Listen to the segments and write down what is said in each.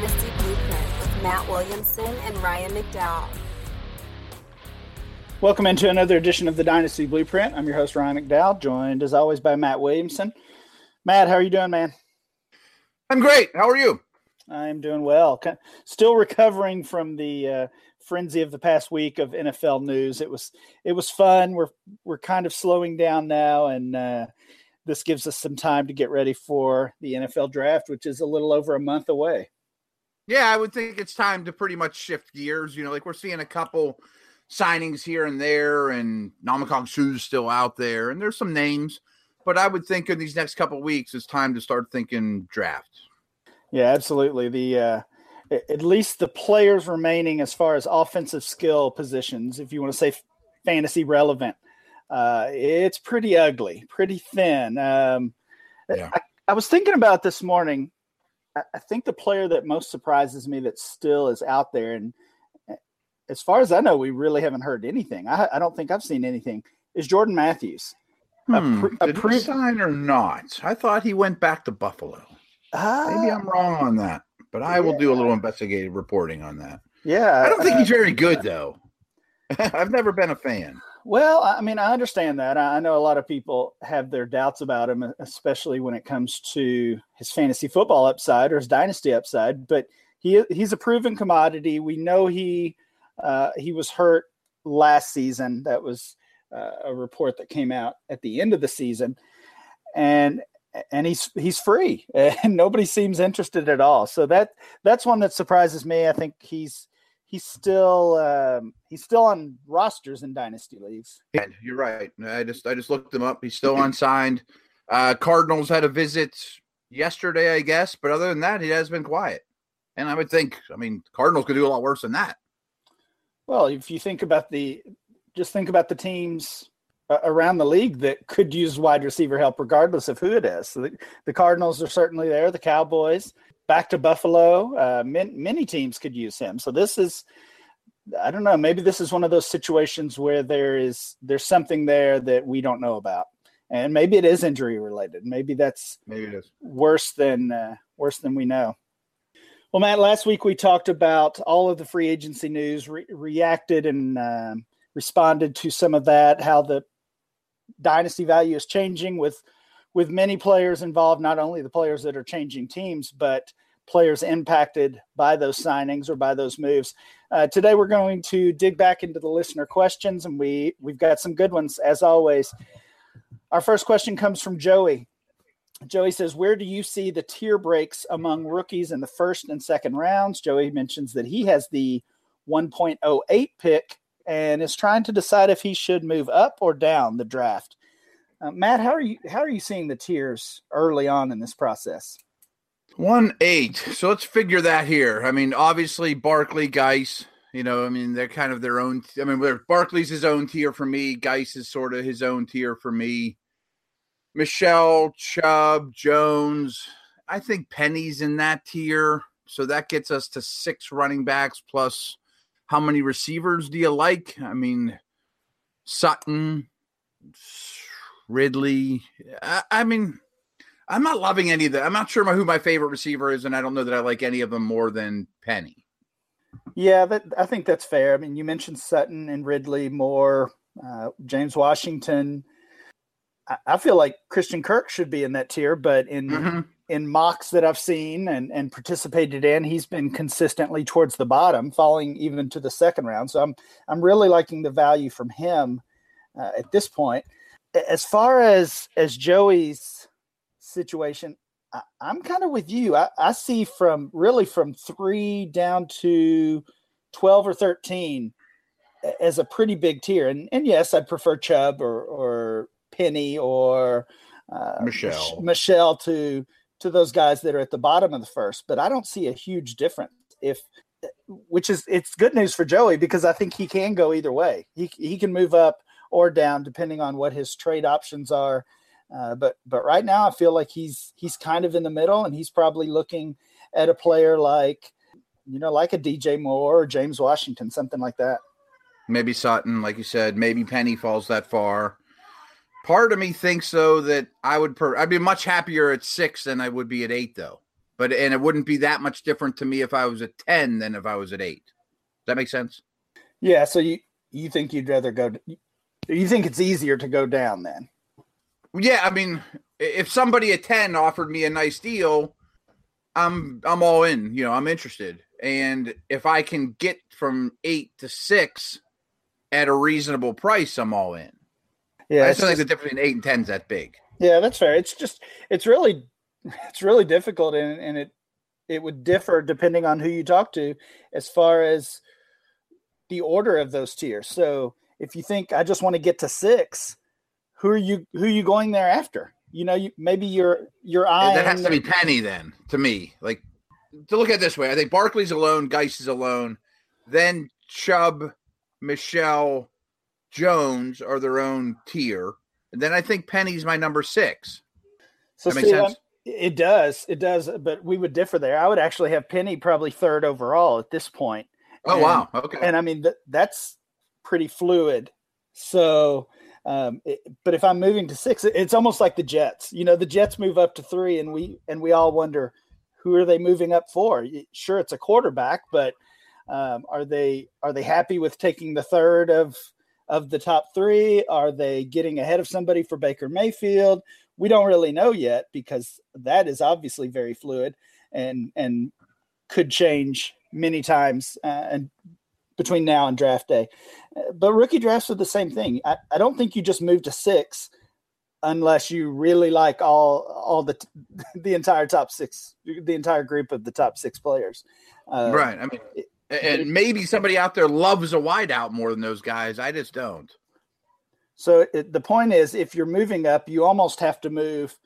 Dynasty Blueprint with Matt Williamson and Ryan McDowell. Welcome into another edition of the Dynasty Blueprint. I'm your host, Ryan McDowell, joined as always by Matt Williamson. Matt, how are you doing, man? I'm great. How are you? I'm doing well. Still recovering from the frenzy of the past week of NFL news. It was fun. We're kind of slowing down now, and this gives us some time to get ready for the NFL draft, which is a little over a month away. Yeah, I would think it's time to pretty much shift gears. You know, like we're seeing a couple signings here and there, and Ndamukong Suh's still out there, and there's some names. But I would think in these next couple of weeks, it's time to start thinking draft. Yeah, absolutely. At least the players remaining as far as offensive skill positions, if you want to say fantasy relevant, it's pretty ugly, pretty thin. Yeah. I was thinking about this morning. I think the player that most surprises me that still is out there, and as far as I know, we really haven't heard anything. I don't think I've seen anything. Is Jordan Matthews did he sign or not? I thought he went back to Buffalo. Maybe I'm wrong on that, but I will do a little investigative reporting on that. Yeah, I don't think he's very good though. I've never been a fan. Well, I mean, I understand that. I know a lot of people have their doubts about him, especially when it comes to his fantasy football upside or his dynasty upside. But he's a proven commodity. We know he was hurt last season. That was a report that came out at the end of the season, and he's free, and nobody seems interested at all. So that's one that surprises me. I think he's still on rosters in dynasty leagues. And you're right. I just looked him up. He's still unsigned. Cardinals had a visit yesterday, I guess. But other than that, he has been quiet. And I would think, I mean, Cardinals could do a lot worse than that. Well, if you think about the teams around the league that could use wide receiver help, regardless of who it is. So the Cardinals are certainly there. The Cowboys. Back to Buffalo, many teams could use him. So this is, I don't know, maybe this is one of those situations where there's something there that we don't know about, and maybe it is injury related. Maybe it is worse than we know. Well, Matt, last week we talked about all of the free agency news, reacted and responded to some of that. How the dynasty value is changing with many players involved, not only the players that are changing teams, but players impacted by those signings or by those moves. Today, we're going to dig back into the listener questions, and we've got some good ones, as always. Our first question comes from Joey. Joey says, where do you see the tier breaks among rookies in the first and second rounds? Joey mentions that he has the 1.08 pick and is trying to decide if he should move up or down the draft. Matt, how are you seeing the tiers early on in this process? 1-8. So let's figure that here. I mean, obviously Barkley, Guice, you know, I mean, they're kind of their own. I mean, Barkley's his own tier for me. Guice is sort of his own tier for me. Michel, Chubb, Jones. I think Penny's in that tier. So that gets us to 6 running backs plus how many receivers do you like? I mean, Sutton, Ridley. I mean, I'm not loving any of that. I'm not sure who my favorite receiver is, and I don't know that I like any of them more than Penny. Yeah, I think that's fair. I mean, you mentioned Sutton and Ridley more, James Washington. I feel like Christian Kirk should be in that tier, but in mocks that I've seen and participated in, he's been consistently towards the bottom, falling even to the second round. So I'm really liking the value from him at this point. As far as Joey's situation, I'm kind of with you. I see from 3 down to 12 or 13 as a pretty big tier. And yes, I'd prefer Chubb or Penny or Michel to those guys that are at the bottom of the first. But I don't see a huge difference, which is good news for Joey, because I think he can go either way. He can move up or down, depending on what his trade options are. But right now, I feel like he's kind of in the middle, and he's probably looking at a player like a DJ Moore or James Washington, something like that. Maybe Sutton, like you said, maybe Penny falls that far. Part of me thinks, though, that I'd be much happier at 6 than I would be at 8, though. But, and it wouldn't be that much different to me if I was at 10 than if I was at 8. Does that make sense? Yeah. So you think you'd rather go, you think it's easier to go down then? Yeah. I mean, if somebody at 10 offered me a nice deal, I'm all in, you know, I'm interested. And if I can get from 8 to 6 at a reasonable price, I'm all in. Yeah. I just think the difference between 8 and 10 is that big. Yeah, that's fair. It's just, it's really difficult, and it would differ depending on who you talk to as far as the order of those tiers. So if you think I just want to get to 6, who are you going there after? You know, maybe your eye. That has to be Penny then to me. Like, to look at it this way, I think Barkley's alone, Guice is alone, then Chubb, Michel, Jones are their own tier, and then I think Penny's my number 6. So that makes sense. It does, but we would differ there. I would actually have Penny probably 3rd overall at this point. Oh, and, wow. Okay. And I mean, that's pretty fluid. So, but if I'm moving to 6, it's almost like the Jets. You know, the Jets move up to 3, and we all wonder, who are they moving up for? Sure, it's a quarterback, but are they happy with taking the 3rd of the top 3? Are they getting ahead of somebody for Baker Mayfield? We don't really know yet, because that is obviously very fluid and could change many times and between now and draft day. But rookie drafts are the same thing. I don't think you just move to 6 unless you really like all the entire top 6, the entire group of the top 6 players. Right. I mean, and maybe somebody out there loves a wideout more than those guys. I just don't. So the point is, if you're moving up, you almost have to move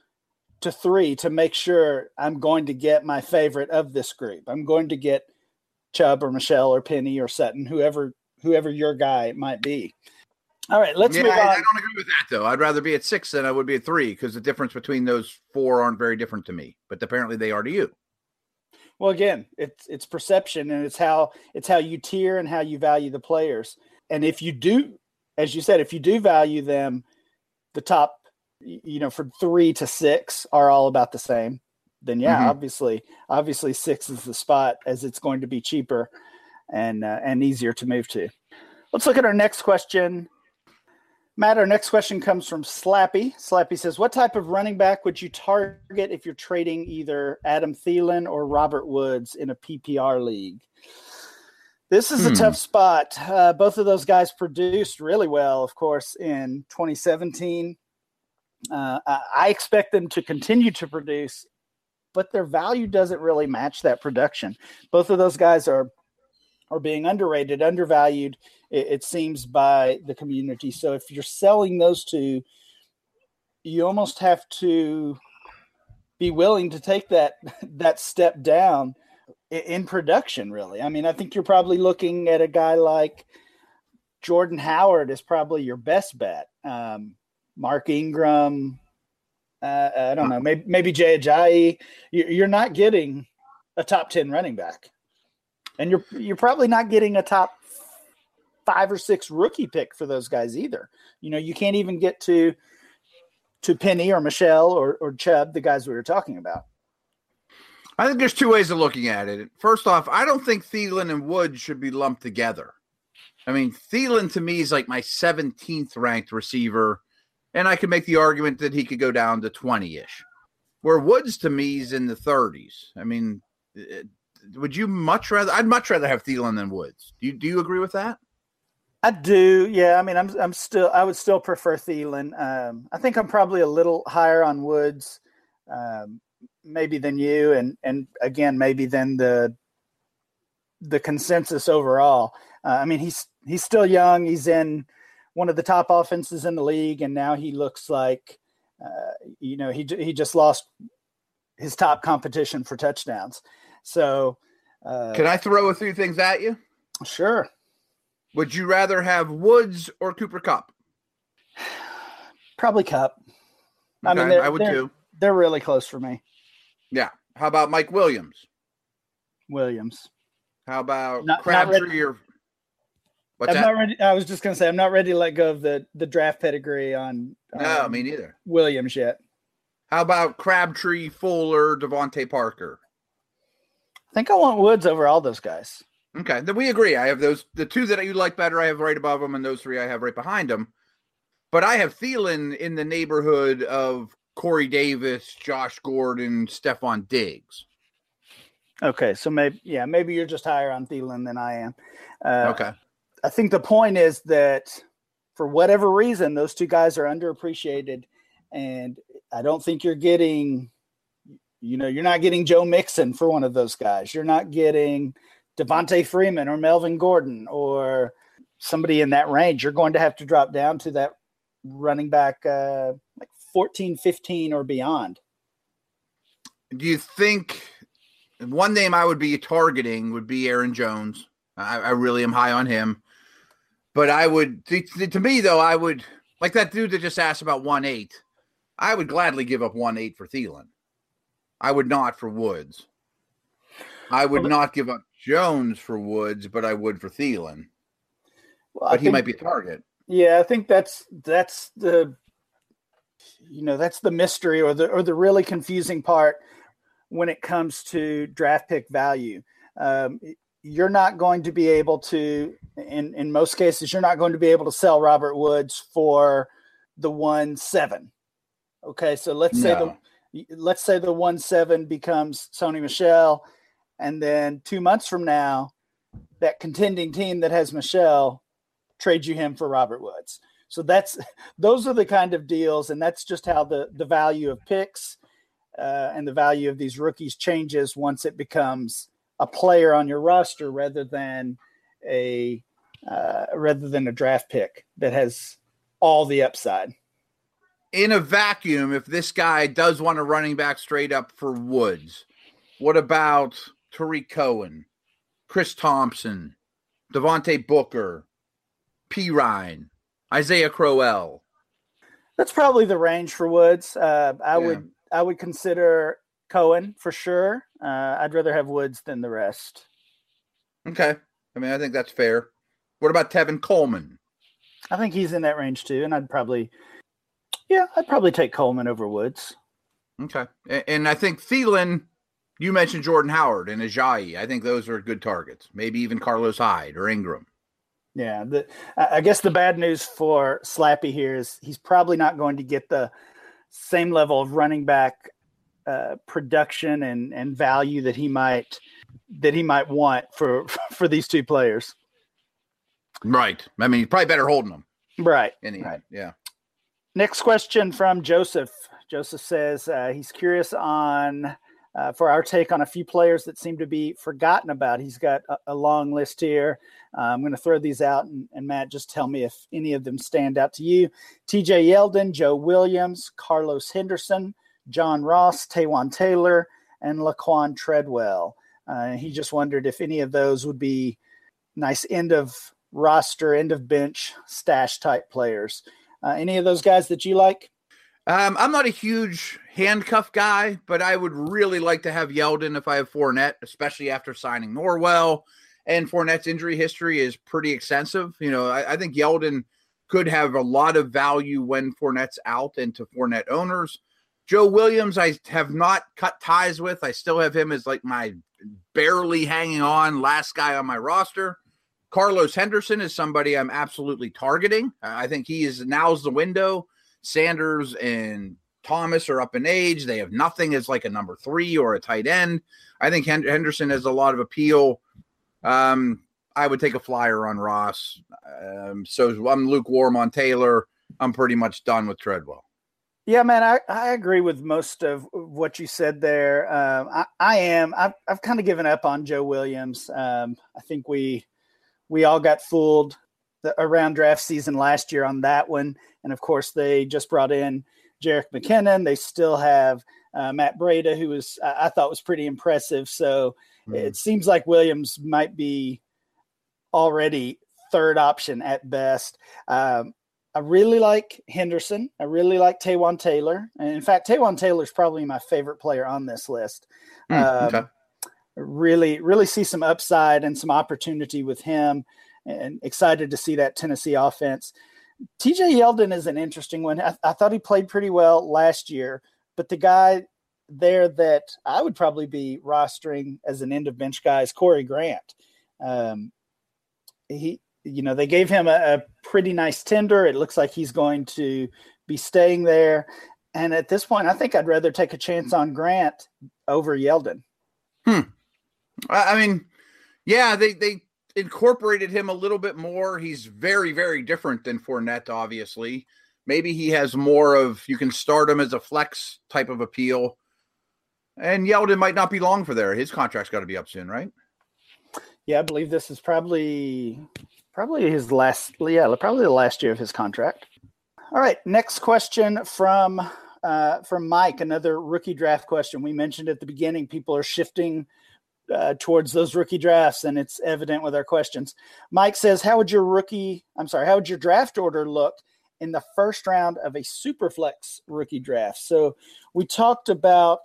to 3 to make sure I'm going to get my favorite of this group. I'm going to get Chubb or Michel or Penny or Sutton, whoever your guy might be. All right, let's move on. I don't agree with that, though. I'd rather be at 6 than I would be at 3, because the difference between those 4 aren't very different to me, but apparently they are to you. Well, again, it's perception, and it's how you tier and how you value the players. And if you do, as you said, if you do value them, the top, you know, from 3 to 6 are all about the same. Then yeah, mm-hmm. obviously 6 is the spot, as it's going to be cheaper and easier to move to. Let's look at our next question, Matt. Our next question comes from Slappy. Slappy says, "What type of running back would you target if you're trading either Adam Thielen or Robert Woods in a PPR league?" This is a tough spot. Both of those guys produced really well, of course, in 2017. I expect them to continue to produce, but their value doesn't really match that production. Both of those guys are being underrated, undervalued, it seems, by the community. So if you're selling those two, you almost have to be willing to take that step down in production, really. I mean, I think you're probably looking at a guy like Jordan Howard is probably your best bet. Mark Ingram, I don't know, maybe Jay Ajayi. You're not getting a top 10 running back, and you're probably not getting a top 5 or 6 rookie pick for those guys either. You know, you can't even get to Penny or Michel or Chubb, the guys we were talking about. I think there's 2 ways of looking at it. First off, I don't think Thielen and Woods should be lumped together. I mean, Thielen to me is like my 17th ranked receiver, and I could make the argument that he could go down to 20-ish, where Woods to me is in the 30s. I mean, would you much rather – I'd much rather have Thielen than Woods. Do you agree with that? I do, yeah. I mean, I'm still – I would still prefer Thielen. I think I'm probably a little higher on Woods, maybe than you, and again, maybe than the consensus overall. I mean, he's still young. He's in one of the top offenses in the league, and now he looks like, you know, he just lost his top competition for touchdowns. So, can I throw a few things at you? Sure. Would you rather have Woods or Cooper Kupp? Probably Kupp. Okay, I mean, I would too. They're really close for me. Yeah. How about Mike Williams? Williams. How about Crabtree or what's that? I was just going to say, I'm not ready to let go of the draft pedigree on no, me neither. Williams yet. How about Crabtree, Fuller, Devontae Parker? I think I want Woods over all those guys. Okay, then we agree. I have those, the two that you like better, I have right above them, and those three I have right behind them. But I have Thielen in the neighborhood of Corey Davis, Josh Gordon, Stephon Diggs. Okay, so maybe you're just higher on Thielen than I am. Okay. I think the point is that for whatever reason, those two guys are underappreciated, and I don't think you're getting, you know, you're not getting Joe Mixon for one of those guys. You're not getting Devontae Freeman or Melvin Gordon or somebody in that range. You're going to have to drop down to that running back like 14, 15 or beyond. Do you think one name I would be targeting would be Aaron Jones? I really am high on him. But I would, to me, though, I would, like that dude that just asked about 1-8, I would gladly give up 1-8 for Thielen. I would not for Woods. I would not give up Jones for Woods, but I would for Thielen. Well, but he might be a target. Yeah, I think that's the, you know, that's the mystery or the really confusing part when it comes to draft pick value. You're not going to be able to, in most cases, you're not going to be able to sell Robert Woods for the 1-7. Okay, so let's say the 1-7 becomes Sony Michel. And then 2 months from now, that contending team that has Michelle trades you him for Robert Woods. So those are the kind of deals, and that's just how the value of picks and the value of these rookies changes once it becomes a player on your roster rather than a draft pick that has all the upside. In a vacuum, if this guy does want a running back straight up for Woods, what about Tariq Cohen, Chris Thompson, Devontae Booker, P. Ryan, Isaiah Crowell? That's probably the range for Woods. I would consider Cohen for sure. I'd rather have Woods than the rest. Okay. I mean, I think that's fair. What about Tevin Coleman? I think he's in that range too, and I'd probably take Coleman over Woods. Okay. And I think Thielen, you mentioned Jordan Howard and Ajayi. I think those are good targets. Maybe even Carlos Hyde or Ingram. Yeah. I guess the bad news for Slappy here is he's probably not going to get the same level of running back production and value that he might want for these two players. Right. I mean, you're probably better holding them. Right. Anyway. Yeah. Next question from Joseph. Joseph says he's curious on – for our take on a few players that seem to be forgotten about. He's got a long list here. I'm going to throw these out, and Matt, just tell me if any of them stand out to you. TJ Yeldon, Joe Williams, Carlos Henderson, John Ross, Taywan Taylor, and Laquan Treadwell. He just wondered if any of those would be nice end of roster, end of bench stash type players. Any of those guys that you like? I'm not a huge handcuff guy, but I would really like to have Yeldon if I have Fournette, especially after signing Norwell. And Fournette's injury history is pretty extensive. You know, I think Yeldon could have a lot of value when Fournette's out and to Fournette owners. Joe Williams, I have not cut ties with. I still have him as like my barely hanging on last guy on my roster. Carlos Henderson is somebody I'm absolutely targeting. I think he is, now's the window. Sanders and Thomas are up in age. They have nothing as like a number three or a tight end. I think Henderson has a lot of appeal. I would take a flyer on Ross. So I'm lukewarm on Taylor. I'm pretty much done with Treadwell. Yeah, man, I agree with most of what you said there. I've kind of given up on Joe Williams. I think we all got fooled around draft season last year on that one. And of course they just brought in Jerick McKinnon. They still have Matt Breda, who was, I thought was pretty impressive. So It seems like Williams might be already third option at best. I really like Henderson. I really like Taywan Taylor. And in fact, Taywan Taylor is probably my favorite player on this list. Okay. Really, really see some upside and some opportunity with him. And excited to see that Tennessee offense. TJ Yeldon is an interesting one. I thought he played pretty well last year, but the guy there that I would probably be rostering as an end of bench guy is Corey Grant. They gave him a pretty nice tender. It looks like he's going to be staying there. And at this point, I think I'd rather take a chance on Grant over Yeldon. I mean, yeah, they incorporated him a little bit more. He's very, very different than Fournette, obviously. Maybe he has more of, you can start him as a flex type of appeal. And Yeldon might not be long for there. His contract's got to be up soon, right? Yeah, I believe this is probably his last, probably the last year of his contract. All right, next question from Mike, another rookie draft question. We mentioned at the beginning, people are shifting towards those rookie drafts, and it's evident with our questions. Mike says, how would your draft order look in the first round of a Superflex rookie draft? So we talked about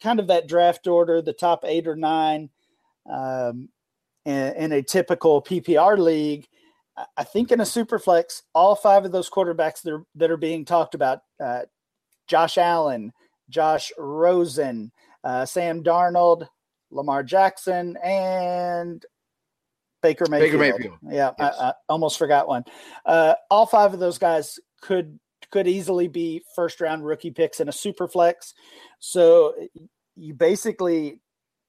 kind of that draft order, the top 8 or 9 in a typical PPR league. I think in a Superflex, all 5 of those quarterbacks that are being talked about, Josh Allen, Josh Rosen, Sam Darnold, Lamar Jackson, and Baker Mayfield. Yeah, yes. I almost forgot one. All 5 of those guys could easily be first-round rookie picks in a Superflex. So you basically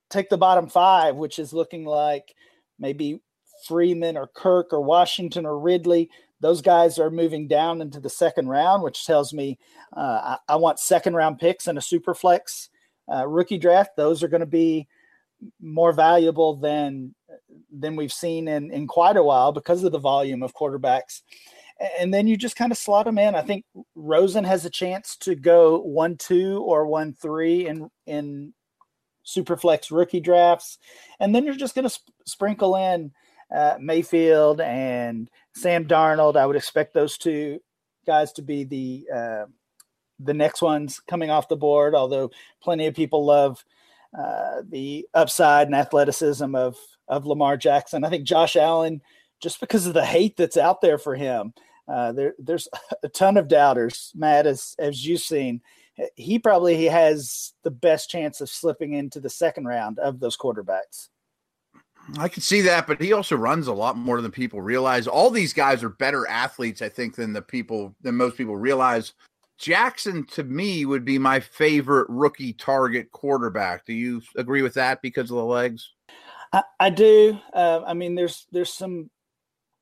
take the bottom 5, which is looking like maybe Freeman or Kirk or Washington or Ridley. Those guys are moving down into the second round, which tells me I want second-round picks in a Superflex rookie draft. Those are going to be more valuable than we've seen in quite a while because of the volume of quarterbacks. And then you just kind of slot them in. I think Rosen has a chance to go 1-2 or 1-3 in Superflex rookie drafts. And then you're just going to sprinkle in Mayfield and Sam Darnold. I would expect those 2 guys to be the next ones coming off the board, although plenty of people love the upside and athleticism of Lamar Jackson. I think Josh Allen, just because of the hate that's out there for him, there's a ton of doubters, Matt, as you've seen. He probably has the best chance of slipping into the second round of those quarterbacks. I can see that, but he also runs a lot more than people realize. All these guys are better athletes, I think, than most people realize. Jackson, to me, would be my favorite rookie target quarterback. Do you agree with that because of the legs? I do. I mean, there's some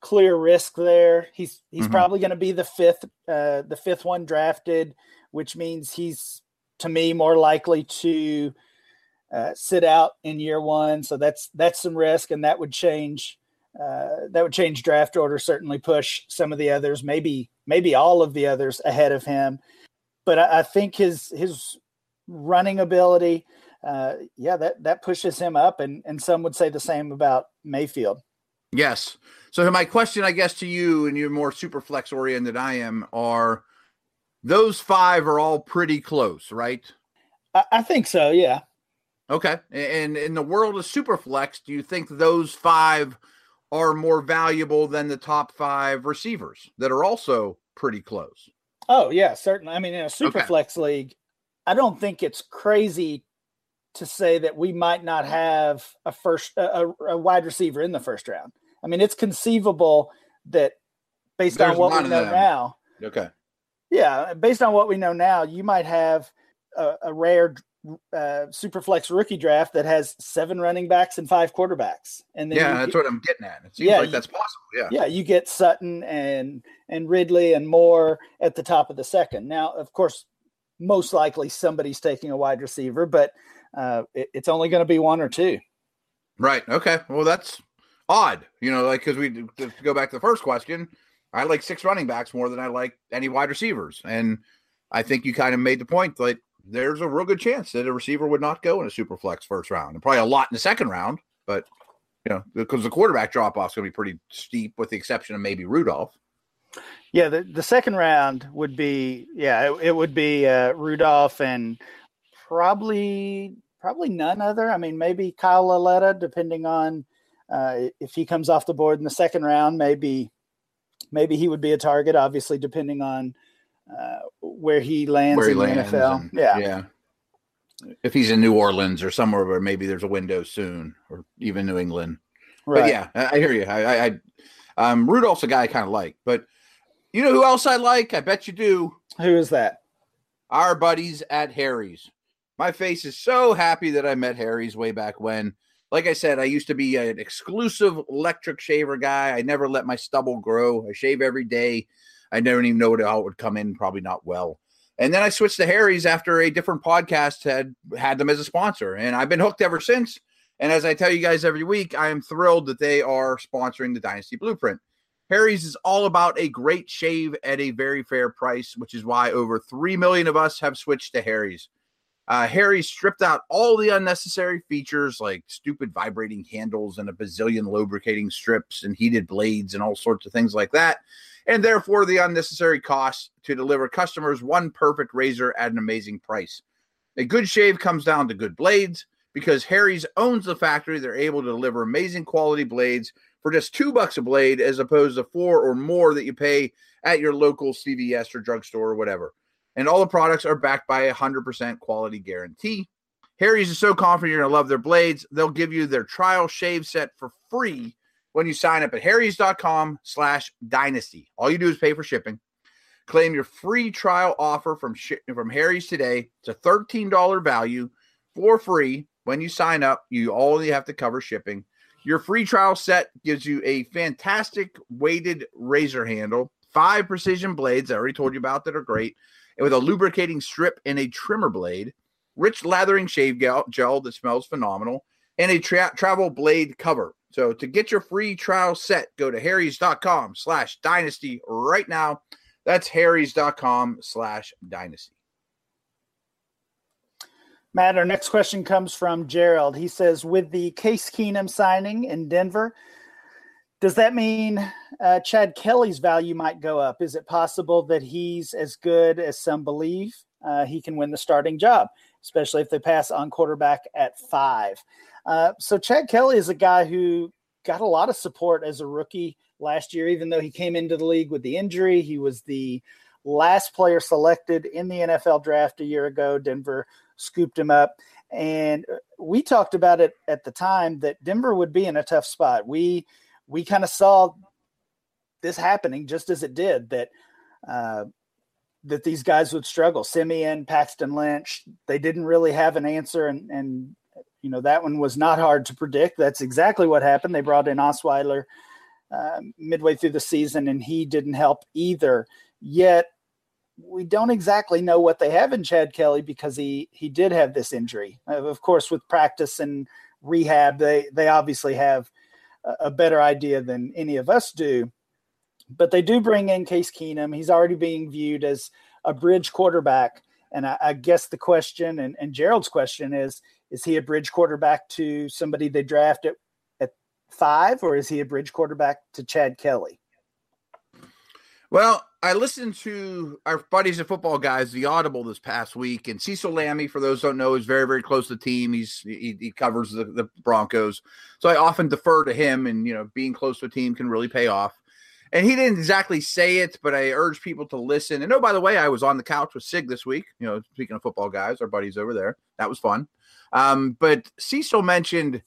clear risk there. He's mm-hmm. probably going to be the fifth one drafted, which means he's, to me, more likely to sit out in year one. So that's some risk, and that would change. That would change draft order, certainly push some of the others, maybe all of the others ahead of him. But I think his running ability, that pushes him up. And some would say the same about Mayfield. Yes. So my question, I guess, to you, and you're more super flex oriented than I am, are those 5 are all pretty close, right? I think so. Yeah. Okay. And in the world of super flex, do you think those 5 are more valuable than the top 5 receivers that are also pretty close? Oh, yeah, certainly. I mean, in a Superflex league, I don't think it's crazy to say that we might not have a wide receiver in the first round. I mean, it's conceivable that based on what we know now. Okay. Yeah, based on what we know now, you might have a rare Superflex rookie draft that has 7 running backs and 5 quarterbacks, and then that's what I'm getting at. It seems like that's possible. You get Sutton and Ridley and Moore at the top of the second. Now, of course, most likely somebody's taking a wide receiver, but it's only going to be 1 or 2. Right. Okay. Well, that's odd. Because we to go back to the first question, I like 6 running backs more than I like any wide receivers, and I think you kind of made the point like. There's a real good chance that a receiver would not go in a super flex first round, and probably a lot in the second round, but because the quarterback drop off is going to be pretty steep with the exception of maybe Rudolph. Yeah. The second round would be, it would be Rudolph and probably none other. I mean, maybe Kyle Laletta, depending on if he comes off the board in the second round, maybe he would be a target, obviously, depending on where he lands in the NFL. And, yeah. if he's in New Orleans or somewhere where maybe there's a window soon, or even New England. Right. But yeah, I hear you. I Rudolph's a guy I kind of like, but you know who else I like? I bet you do. Who is that? Our buddies at Harry's. My face is so happy that I met Harry's way back when. Like I said, I used to be an exclusive electric shaver guy. I never let my stubble grow. I shave every day. I don't even know how it would come in. Probably not well. And then I switched to Harry's after a different podcast had them as a sponsor. And I've been hooked ever since. And as I tell you guys every week, I am thrilled that they are sponsoring the Dynasty Blueprint. Harry's is all about a great shave at a very fair price, which is why over 3 million of us have switched to Harry's. Harry's stripped out all the unnecessary features like stupid vibrating handles and a bazillion lubricating strips and heated blades and all sorts of things like that, and therefore the unnecessary costs to deliver customers one perfect razor at an amazing price. A good shave comes down to good blades. Because Harry's owns the factory, they're able to deliver amazing quality blades for just $2 a blade as opposed to $4 or more that you pay at your local CVS or drugstore or whatever. And all the products are backed by a 100% quality guarantee. Harry's is so confident you're going to love their blades, they'll give you their trial shave set for free when you sign up at harrys.com/dynasty. All you do is pay for shipping. Claim your free trial offer from Harry's today. It's a $13 value for free. When you sign up, you only have to cover shipping. Your free trial set gives you a fantastic weighted razor handle, 5 precision blades I already told you about that are great, and with a lubricating strip and a trimmer blade, rich lathering shave gel that smells phenomenal, and a travel blade cover. So to get your free trial set, go to harrys.com/dynasty right now. That's harrys.com/dynasty. Matt, our next question comes from Gerald. He says, with the Case Keenum signing in Denver, does that mean Chad Kelly's value might go up? Is it possible that he's as good as some believe? He can win the starting job, especially if they pass on quarterback at 5. So Chad Kelly is a guy who got a lot of support as a rookie last year, even though he came into the league with the injury. He was the last player selected in the NFL draft a year ago. Denver scooped him up, and we talked about it at the time that Denver would be in a tough spot. We kind of saw this happening just as it did, that these guys would struggle. Simeon, Paxton Lynch, they didn't really have an answer, and you know, that one was not hard to predict. That's exactly what happened. They brought in Osweiler midway through the season, and he didn't help either. Yet we don't exactly know what they have in Chad Kelly because he did have this injury. Of course, with practice and rehab, they obviously have a better idea than any of us do. But they do bring in Case Keenum. He's already being viewed as a bridge quarterback. And I guess the question and Gerald's question is he a bridge quarterback to somebody they draft at 5, or is he a bridge quarterback to Chad Kelly? Well, I listened to our buddies at Football Guys, the Audible, this past week, and Cecil Lammy, for those who don't know, is very, very close to the team. He covers the Broncos, so I often defer to him, and you know, being close to a team can really pay off. And he didn't exactly say it, but I urge people to listen. And oh, by the way, I was on the couch with Sig this week. You know, speaking of Football Guys, our buddies over there, that was fun. But Cecil mentioned,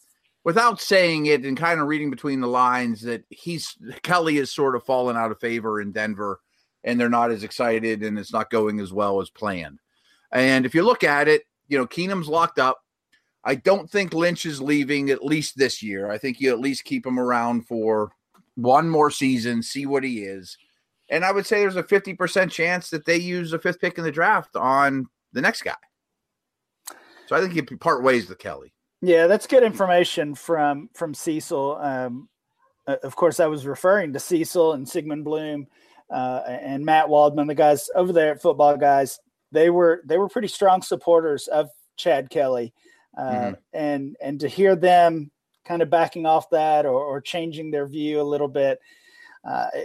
without saying it and kind of reading between the lines, that Kelly is sort of fallen out of favor in Denver, and they're not as excited, and it's not going as well as planned. And if you look at it, you know, Keenum's locked up. I don't think Lynch is leaving, at least this year. I think you at least keep him around for one more season, see what he is. And I would say there's a 50% chance that they use the 5th pick in the draft on the next guy. So I think you part ways with Kelly. Yeah, that's good information from Cecil. Of course, I was referring to Cecil and Sigmund Bloom and Matt Waldman, the guys over there at Football Guys. They were pretty strong supporters of Chad Kelly, and to hear them kind of backing off that or changing their view a little bit,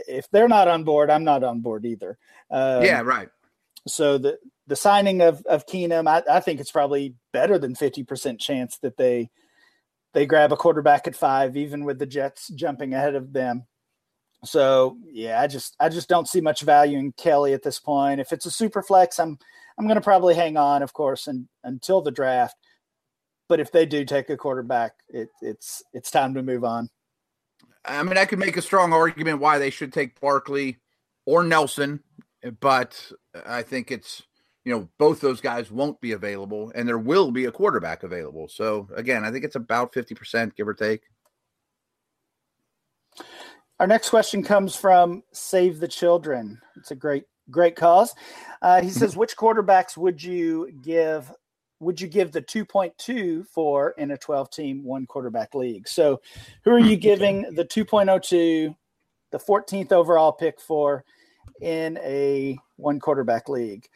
if they're not on board, I'm not on board either. Yeah, right. So the signing of Keenum, I think it's probably better than 50% chance that they grab a quarterback at 5, even with the Jets jumping ahead of them. So yeah, I just don't see much value in Kelly at this point. If it's a super flex, I'm I'm going to probably hang on, of course, until the draft. But if they do take a quarterback, it's time to move on. I mean, I could make a strong argument why they should take Barkley or Nelson, but I think it's, you know, both those guys won't be available, and there will be a quarterback available. So, again, I think it's about 50%, give or take. Our next question comes from Save the Children. It's a great cause. He says, which quarterbacks would you give the 2.2 for in a 12-team, one-quarterback league? So who are you giving the 2.02, the 14th overall pick for in a one-quarterback league?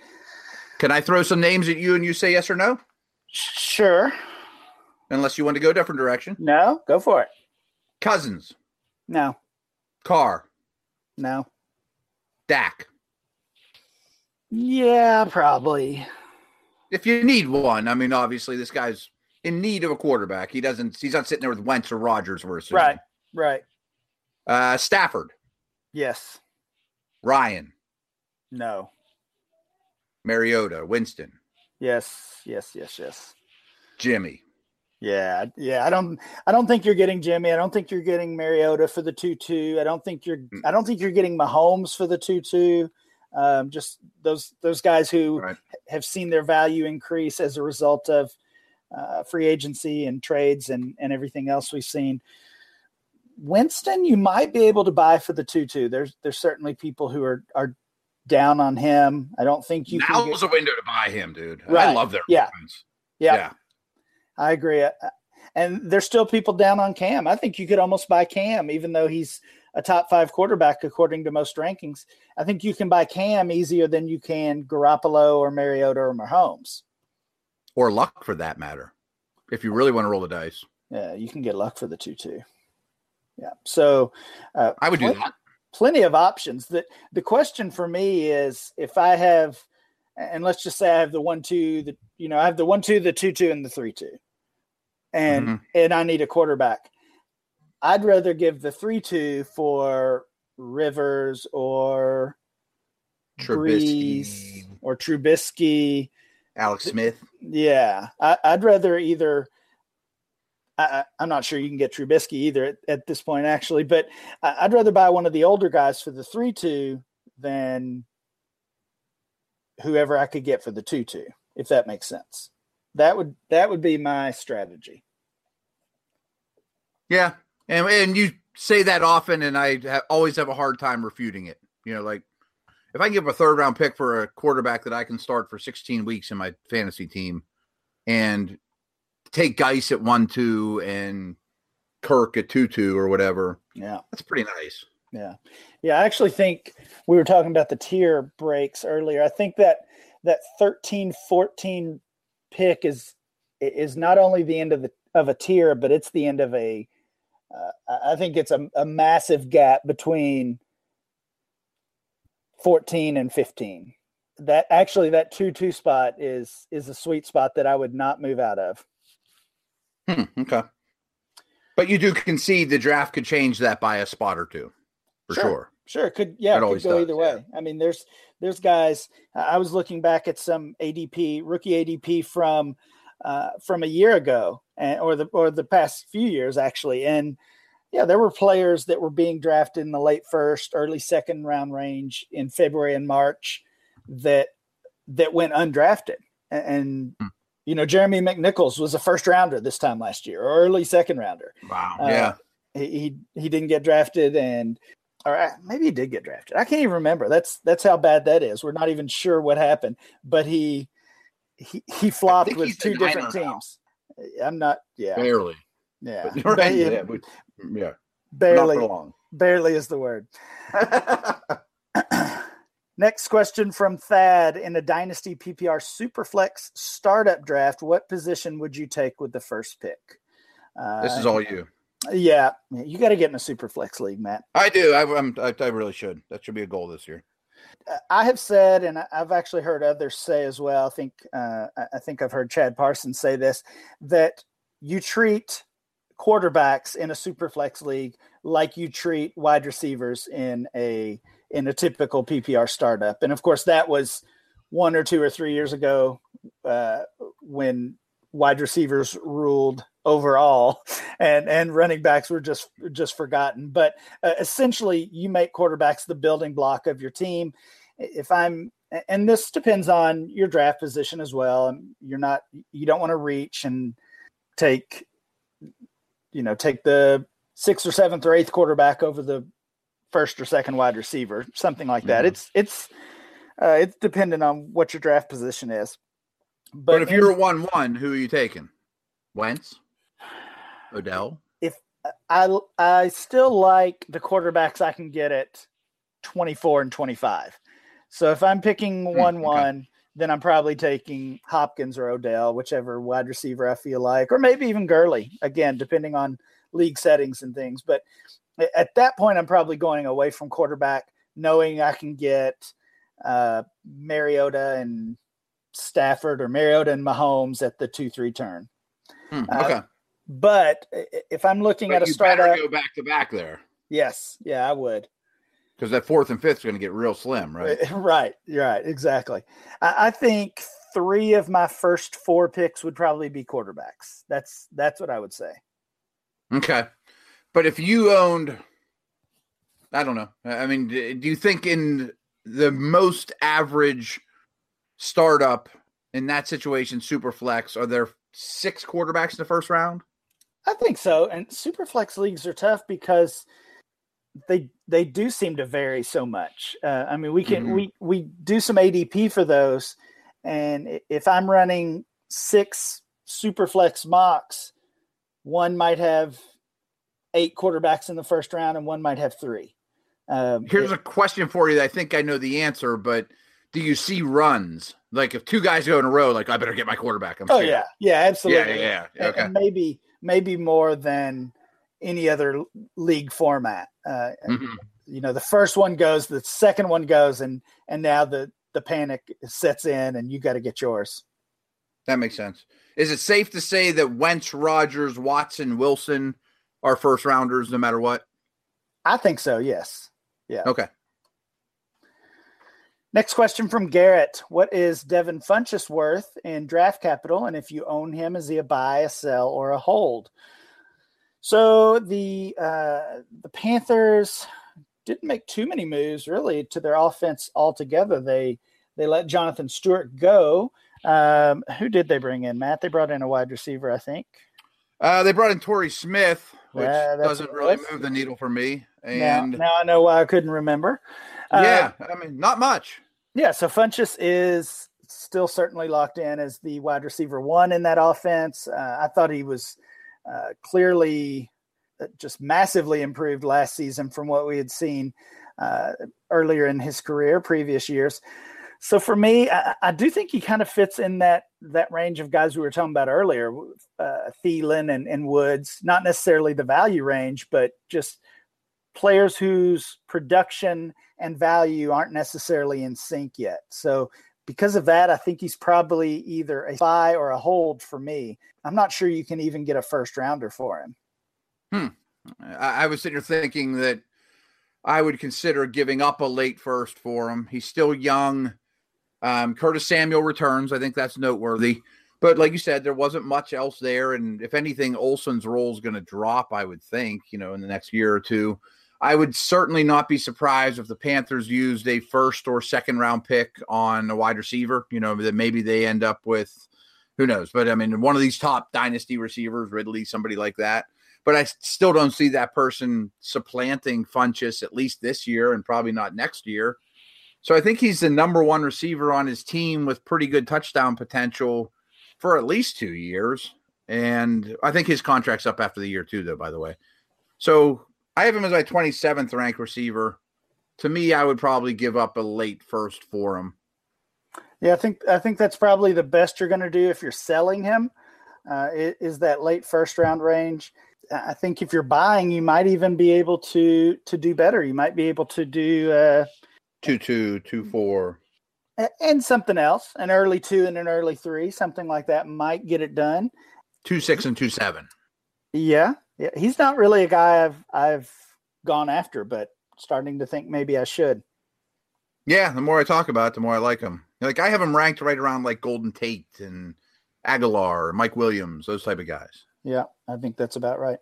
Can I throw some names at you and you say yes or no? Sure. Unless you want to go a different direction. No, go for it. Cousins. No. Carr. No. Dak. Yeah, probably. If you need one, I mean, obviously this guy's in need of a quarterback. He's not sitting there with Wentz or Rodgers, we're assuming. Right. Stafford. Yes. Ryan. No. Mariota. Winston. Yes. Jimmy. Yeah. I don't think you're getting Jimmy. I don't think you're getting Mariota for the 2.2. I don't think you're getting Mahomes for the 2.2. Just those guys who have seen their value increase as a result of free agency and trades and everything else we've seen. Winston, you might be able to buy for the 2.2. There's certainly people who are down on him. I don't think you now was a window to buy him, dude. Right. I love their friends. Yeah. I agree. And there's still people down on Cam. I think you could almost buy Cam, even though he's a top 5 quarterback, according to most rankings. I think you can buy Cam easier than you can Garoppolo or Mariota or Mahomes. Or Luck, for that matter, if you really want to roll the dice. Yeah, you can get Luck for the 2.2. Yeah, so I would do that. Plenty of options. The question for me is, if I have, and let's just say I have the 1-2, I have the 1-2, the 2-2, and the 3-2, and I need a quarterback. I'd rather give the 3-2 for Rivers or Brees or Trubisky, Alex Smith. Yeah, I'd rather either. I'm not sure you can get Trubisky either at this point, actually, but I'd rather buy one of the older guys for the 3-2 than whoever I could get for the 2-2, if that makes sense. That would be my strategy. Yeah. And you say that often, and I always have a hard time refuting it. You know, like, if I can give a third-round pick for a quarterback that I can start for 16 weeks in my fantasy team and take Guice at 1-2 and Kirk at 2-2 or whatever, yeah, that's pretty nice. Yeah, I actually think we were talking about the tier breaks earlier. I think that 13-14 pick is not only the end of a tier, but it's the end of a I think it's a massive gap between 14 and 15. That actually, that 2-2 spot is a sweet spot that I would not move out of. Okay. But you do concede the draft could change that by a spot or two, for sure. Sure. It could go either way. I mean, there's guys. I was looking back at some rookie ADP from a year ago, or the past few years, actually. And yeah, there were players that were being drafted in the late first, early second round range in February and March that went undrafted. And you know, Jeremy McNichols was a first rounder this time last year, or early second rounder. Wow. Yeah. He didn't get drafted, or maybe he did get drafted. I can't even remember. That's how bad that is. We're not even sure what happened, but he flopped with two different teams. Barely. Yeah. But barely. Not for long. Barely is the word. Next question from Thad. In a Dynasty PPR Superflex startup draft, what position would you take with the first pick? This is all you. Yeah. You got to get in a Superflex league, Matt. I do. I really should. That should be a goal this year. I have said, and I've actually heard others say as well, I think I've heard Chad Parsons say this, that you treat quarterbacks in a Superflex league like you treat wide receivers in a typical PPR startup. And of course, that was 1 or 2 or 3 years ago when wide receivers ruled overall and running backs were just forgotten. But essentially you make quarterbacks the building block of your team. And this depends on your draft position as well. You don't want to reach and take the 6th or 7th or 8th quarterback over the 1st or 2nd wide receiver, something like that. Mm-hmm. It's dependent on what your draft position is. But if you're 1-1, who are you taking? Wentz, Odell. If I still like the quarterbacks I can get at 24 and 25. So if I'm picking 1-1, then I'm probably taking Hopkins or Odell, whichever wide receiver I feel like, or maybe even Gurley, again, depending on league settings and things. But at that point, I'm probably going away from quarterback, knowing I can get Mariota and Stafford, or Mariota and Mahomes at the 2-3 turn. But if I'm looking at a startup, you better go back to back there. Yes, yeah, I would. Because that 4th and 5th is going to get real slim, right? Right, exactly. I think 3 of my first 4 picks would probably be quarterbacks. That's what I would say. Okay, but if you owned, I don't know. I mean, do you think in the most average startup in that situation, super flex, are there 6 quarterbacks in the first round? I think so. And super flex leagues are tough because they do seem to vary so much. I mean, we can, we do some ADP for those. And if I'm running 6 super flex mocks, one might have 8 quarterbacks in the first round and one might have 3. Here's a question for you that I think I know the answer, but do you see runs? Like if 2 guys go in a row, like I better get my quarterback. Yeah, absolutely. Yeah. Okay. And maybe more than any other league format. The first one goes, the second one goes, and now the panic sets in and you got to get yours. That makes sense. Is it safe to say that Wentz, Rodgers, Watson, Wilson are first rounders no matter what? I think so. Yes. Yeah. Okay. Next question from Garrett. What is Devin Funchess worth in draft capital? And if you own him, is he a buy, a sell, or a hold? So the Panthers didn't make too many moves, really, to their offense altogether. They let Jonathan Stewart go. Who did they bring in, Matt? They brought in a wide receiver, I think. They brought in Torrey Smith, which doesn't really move the needle for me. And now I know why I couldn't remember. Not much. Yeah, so Funchess is still certainly locked in as the wide receiver 1 in that offense. I thought he was clearly just massively improved last season from what we had seen earlier in his career, previous years. So for me, I do think he kind of fits in that range of guys we were talking about earlier, Thielen and Woods, not necessarily the value range, but just players whose production and value aren't necessarily in sync yet. So because of that, I think he's probably either a buy or a hold for me. I'm not sure you can even get a first rounder for him. I was sitting here thinking that I would consider giving up a late first for him. He's still young. Curtis Samuel returns. I think that's noteworthy. But like you said, there wasn't much else there. And if anything, Olsen's role is going to drop, I would think, in the next year or two. I would certainly not be surprised if the Panthers used a 1st or 2nd round pick on a wide receiver, that maybe they end up with, who knows. But I mean, one of these top dynasty receivers, Ridley, somebody like that. But I still don't see that person supplanting Funchess at least this year and probably not next year. So I think he's the number 1 receiver on his team with pretty good touchdown potential for at least 2 years. And I think his contract's up after the year too, though, by the way. So I have him as my 27th ranked receiver. To me, I would probably give up a late first for him. Yeah, I think that's probably the best you're going to do if you're selling him, is that late first round range. I think if you're buying, you might even be able to do better. You might be able to do 2-2, 2-4. And something else, an early 2 and an early 3, something like that might get it done. 2-6 and 2-7. Yeah. He's not really a guy I've gone after, but starting to think maybe I should. Yeah, the more I talk about it, the more I like him. know, like I have him ranked right around like Golden Tate and Aguilar, Mike Williams, those type of guys. Yeah, I think that's about right.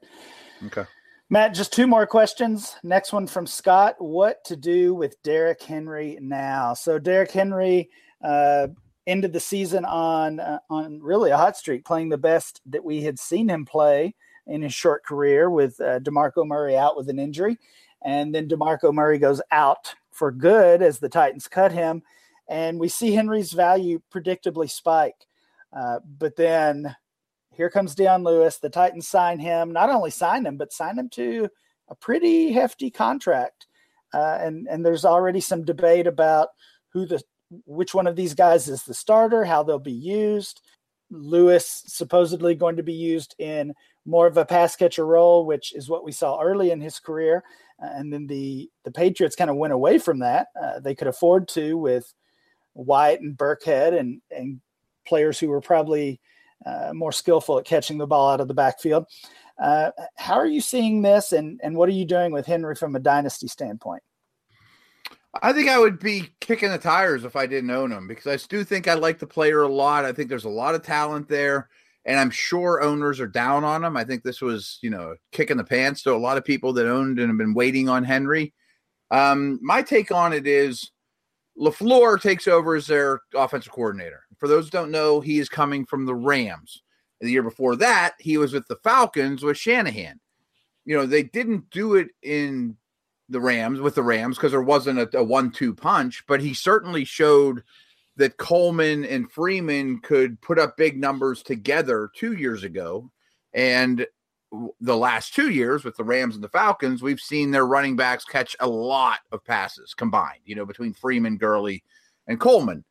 Okay. Matt, just two more questions. Next one from Scott. What to do with Derrick Henry now? So Derrick Henry ended the season on really a hot streak, playing the best that we had seen him play in his short career with DeMarco Murray out with an injury. And then DeMarco Murray goes out for good as the Titans cut him. And we see Henry's value predictably spike. But then here comes Dion Lewis. The Titans sign him, not only sign him, but sign him to a pretty hefty contract. And there's already some debate about which one of these guys is the starter, how they'll be used. Lewis supposedly going to be used in more of a pass catcher role, which is what we saw early in his career. And then the Patriots kind of went away from that. They could afford to with Wyatt and Burkhead and players who were probably more skillful at catching the ball out of the backfield. How are you seeing this, and what are you doing with Henry from a dynasty standpoint? I think I would be kicking the tires if I didn't own him, because I do think I like the player a lot. I think there's a lot of talent there, and I'm sure owners are down on him. I think this was, you know, kick in the pants to a lot of people that owned and have been waiting on Henry. My take on it is LaFleur takes over as their offensive coordinator. For those who don't know, he is coming from the Rams. The year before that, he was with the Falcons with Shanahan. You know, they didn't do it in the Rams with the Rams because there wasn't a 1-2 punch, but he certainly showed that Coleman and Freeman could put up big numbers together 2 years ago. And the last 2 years with the Rams and the Falcons, we've seen their running backs catch a lot of passes combined, you know, between Freeman, Gurley, and Coleman.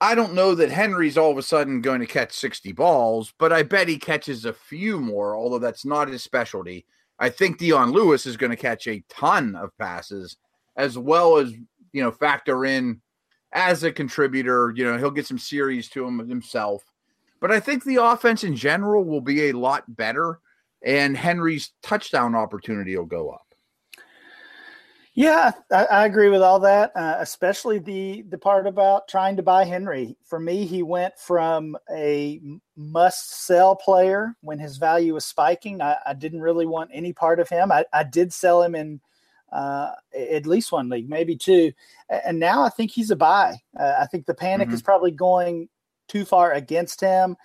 I don't know that Henry's all of a sudden going to catch 60 balls, but I bet he catches a few more, although that's not his specialty. I think Dion Lewis is going to catch a ton of passes, as well as, you know, factor in as a contributor. You know, he'll get some series to him himself. But I think the offense in general will be a lot better, and Henry's touchdown opportunity will go up. Yeah, I agree with all that, especially the part about trying to buy Henry. For me, he went from a must-sell player when his value was spiking. I didn't really want any part of him. I did sell him in at least one league, maybe two, and now I think he's a buy. I think the panic is probably going too far against him.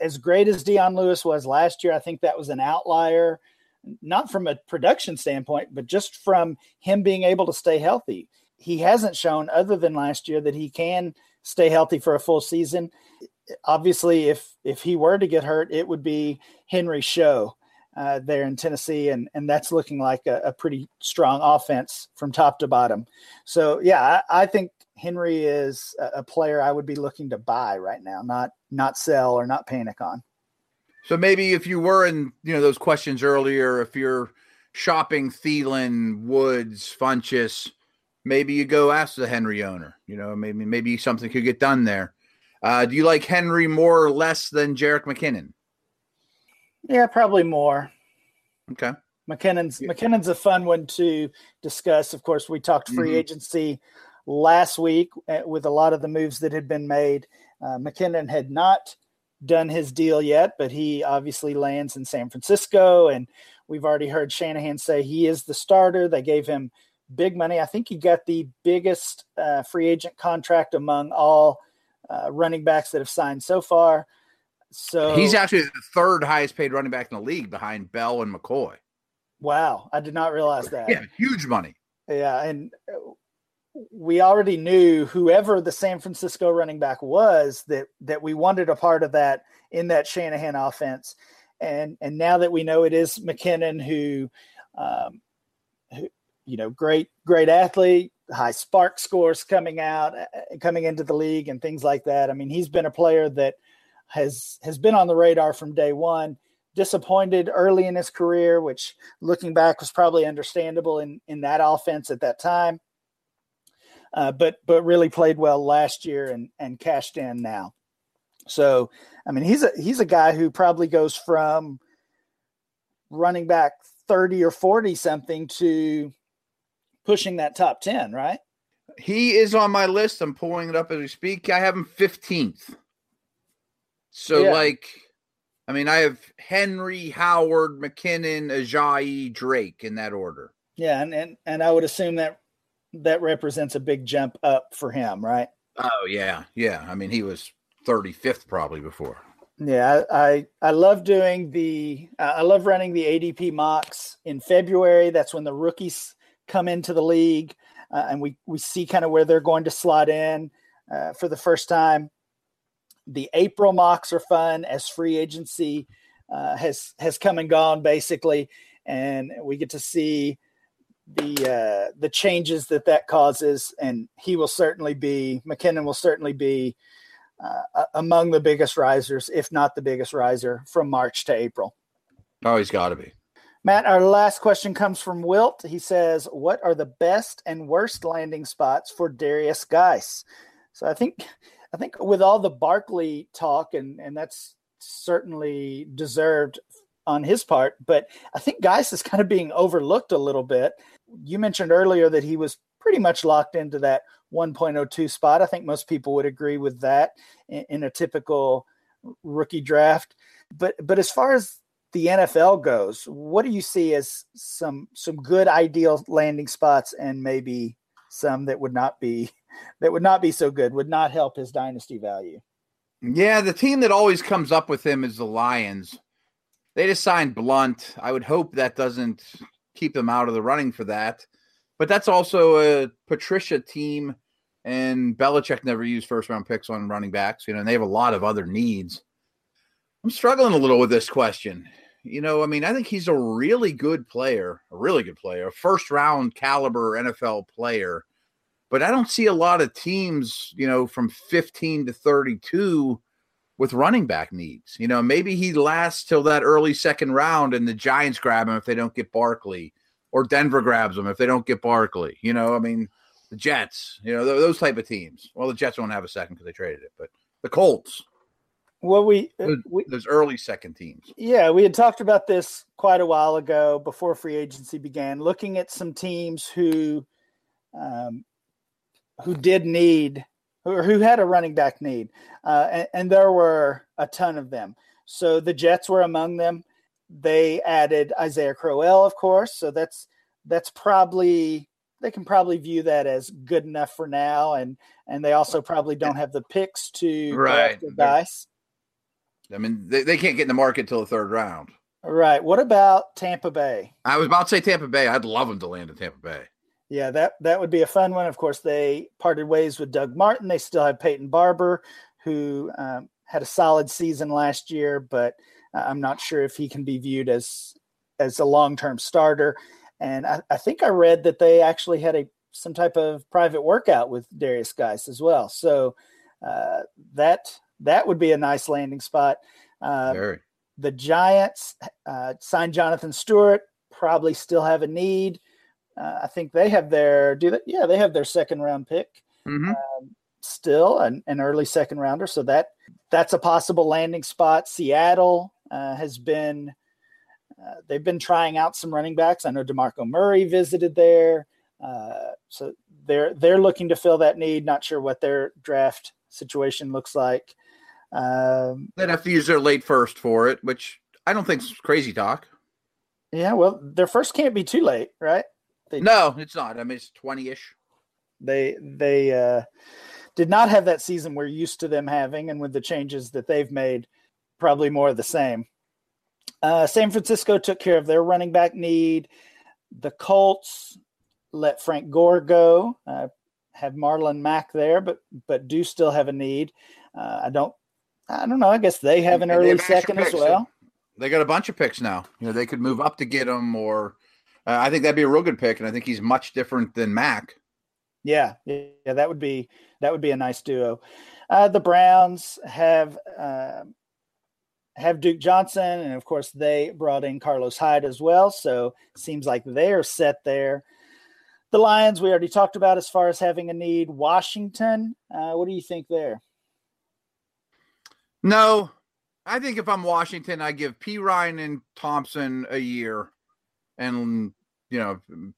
As great as Dion Lewis was last year, I think that was an outlier. Not from a production standpoint, but just from him being able to stay healthy. He hasn't shown, other than last year, that he can stay healthy for a full season. Obviously, if he were to get hurt, it would be Henry's show there in Tennessee, and that's looking like a pretty strong offense from top to bottom. So, yeah, I think Henry is a player I would be looking to buy right now, not sell or not panic on. So maybe if you were in, you know, those questions earlier, if you're shopping Thielen, Woods, Funchess, maybe you go ask the Henry owner. You know, maybe something could get done there. Do you like Henry more or less than Jerick McKinnon? Yeah, probably more. Okay. McKinnon's a fun one to discuss. Of course, we talked free agency last week with a lot of the moves that had been made. McKinnon had not done his deal yet, but he obviously lands in San Francisco, and we've already heard Shanahan say he is the starter. They gave him big money. I think he got the biggest free agent contract among all running backs that have signed so far. So he's actually the third highest paid running back in the league behind Bell and McCoy. Wow. I did not realize that. Yeah, huge money. Yeah. And we already knew whoever the San Francisco running back was that we wanted a part of that in that Shanahan offense. And now that we know it is McKinnon, who you know, great athlete, high spark scores coming into the league and things like that. I mean, he's been a player that has been on the radar from day one. Disappointed early in his career, which looking back was probably understandable in that offense at that time. But really played well last year and cashed in now. So, I mean, he's a guy who probably goes from running back 30 or 40 something to pushing that top 10, right? He is on my list. I'm pulling it up as we speak. I have him 15th. So, yeah. I mean, I have Henry, Howard, McKinnon, Ajayi, Drake in that order. Yeah, and I would assume that represents a big jump up for him, right? Oh, yeah. Yeah, I mean, he was 35th probably before. Yeah, I love doing I love running the ADP mocks in February. That's when the rookies come into the league, and we see kind of where they're going to slot in for the first time. The April mocks are fun as free agency has come and gone basically, and we get to see the changes that causes. And McKinnon will certainly be among the biggest risers, if not the biggest riser, from March to April. Oh, he's got to be. Matt, our last question comes from Wilt. He says, what are the best and worst landing spots for Derrius Guice? So I think with all the Barkley talk, and that's certainly deserved on his part, but I think Guice is kind of being overlooked a little bit. You mentioned earlier that he was pretty much locked into that 1.02 spot. I think most people would agree with that in a typical rookie draft. But as far as the NFL goes, what do you see as some good ideal landing spots, and maybe some that would not be so good, would not help his dynasty value? Yeah, the team that always comes up with him is the Lions. They just signed Blunt. I would hope that doesn't keep them out of the running for that. But that's also a Patricia team, and Belichick never used first-round picks on running backs, and they have a lot of other needs. I'm struggling a little with this question. I think he's a really good player, a first-round caliber NFL player. But I don't see a lot of teams, from 15 to 32 with running back needs. Maybe he lasts till that early second round, and the Giants grab him if they don't get Barkley. Or Denver grabs them if they don't get Barkley. The Jets, those type of teams. Well, the Jets won't have a second because they traded it, but the Colts. Well, those early second teams. Yeah, we had talked about this quite a while ago before free agency began, looking at some teams who did need or who had a running back need, and there were a ton of them. So the Jets were among them. They added Isaiah Crowell, of course, so that's probably – they can probably view that as good enough for now, and they also probably don't have the picks to draft the Guice. They can't get in the market till the third round. Right. What about Tampa Bay? I was about to say Tampa Bay. I'd love them to land in Tampa Bay. Yeah, that would be a fun one. Of course, they parted ways with Doug Martin. They still have Peyton Barber, who had a solid season last year, but – I'm not sure if he can be viewed as a long-term starter. And I think I read that they actually had some type of private workout with Derrius Guice as well. So that would be a nice landing spot. The Giants signed Jonathan Stewart, probably still have a need. I think they have their second-round pick still, an early second-rounder. So that's a possible landing spot. Seattle they've been trying out some running backs. I know DeMarco Murray visited there. So they're looking to fill that need. Not sure what their draft situation looks like. They'd have to use their late first for it, which I don't think is crazy talk. Yeah. Well, their first can't be too late, right? No, it's not. It's 20-ish. They did not have that season we're used to them having, and with the changes that they've made, probably more of the same. San Francisco took care of their running back need. The Colts let Frank Gore go, have Marlon Mack there, but do still have a need. I don't know. I guess they have an early second as well. They got a bunch of picks now. They could move up to get him, or I think that'd be a real good pick. And I think he's much different than Mack. Yeah, that would be a nice duo. The Browns have Duke Johnson, and of course they brought in Carlos Hyde as well, so it seems like they're set there. The Lions, we already talked about as far as having a need. Washington, what do you think there? No, I think if I'm Washington, I give P. Ryan and Thompson a year and,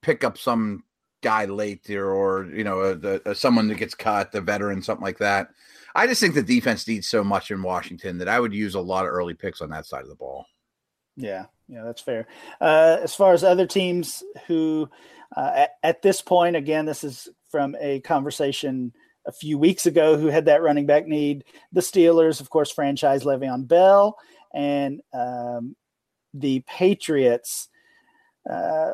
pick up some guy late there, or, you know, someone that gets cut, the veteran, something like that. I just think the defense needs so much in Washington that I would use a lot of early picks on that side of the ball. Yeah, that's fair. As far as other teams who at this point, again, this is from a conversation a few weeks ago, who had that running back need. The Steelers, of course, franchise Le'Veon Bell, and the Patriots.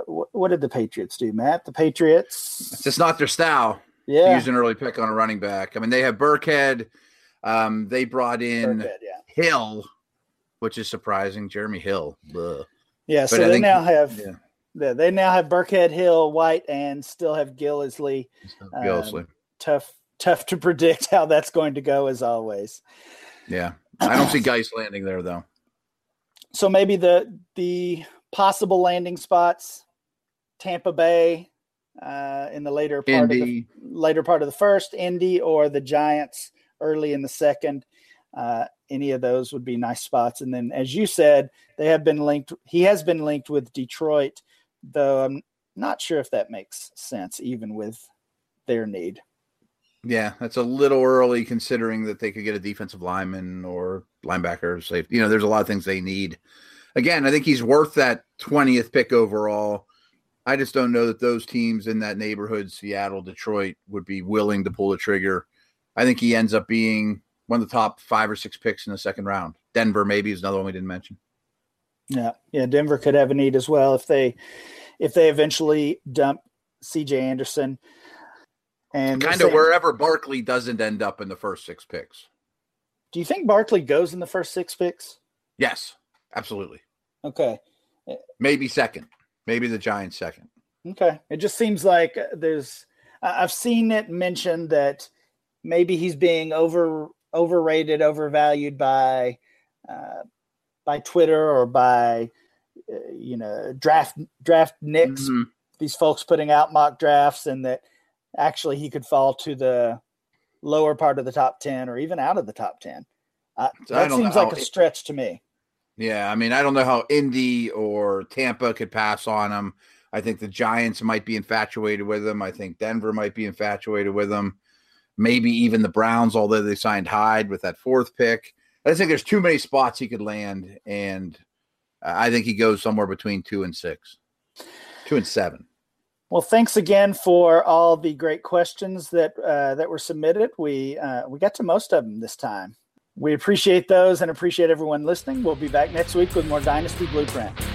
What did the Patriots do, Matt? The Patriots. It's just not their style. Yeah. Use an early pick on a running back. I mean, they have Burkhead. They brought in Hill, which is surprising. Jeremy Hill. Ugh. Yeah. But so they now have, they now have Burkhead, Hill, White, and still have Gillislee. Tough to predict how that's going to go, as always. Yeah. I don't see Guice landing there, though. So maybe the possible landing spots, Tampa Bay in the later part of the first, Indy, or the Giants early in the second. Any of those would be nice spots. And then, as you said, they have been linked. He has been linked with Detroit, though I'm not sure if that makes sense, even with their need. Yeah, that's a little early, considering that they could get a defensive lineman or linebacker. Safety. You know, there's a lot of things they need. Again, I think he's worth that 20th pick overall. I just don't know that those teams in that neighborhood, Seattle, Detroit, would be willing to pull the trigger. I think he ends up being one of the top 5 or 6 picks in the second round. Denver maybe is another one we didn't mention. Yeah, Denver could have a need as well if they eventually dump C.J. Anderson. And kind of wherever Barkley doesn't end up in the first 6 picks. Do you think Barkley goes in the first 6 picks? Yes, absolutely. Okay. Maybe second. Maybe the Giants second. Okay. It just seems like I've seen it mentioned that maybe he's being overrated, overvalued by Twitter or by, draft Knicks, these folks putting out mock drafts, and that actually he could fall to the lower part of the top 10 or even out of the top 10. That seems like a stretch to me. Yeah, I mean, I don't know how Indy or Tampa could pass on him. I think the Giants might be infatuated with him. I think Denver might be infatuated with him. Maybe even the Browns, although they signed Hyde with that 4th pick. I just think there's too many spots he could land, and I think he goes somewhere between 2 and 6, 2 and 7. Well, thanks again for all the great questions that were submitted. We got to most of them this time. We appreciate those and appreciate everyone listening. We'll be back next week with more Dynasty Blueprint.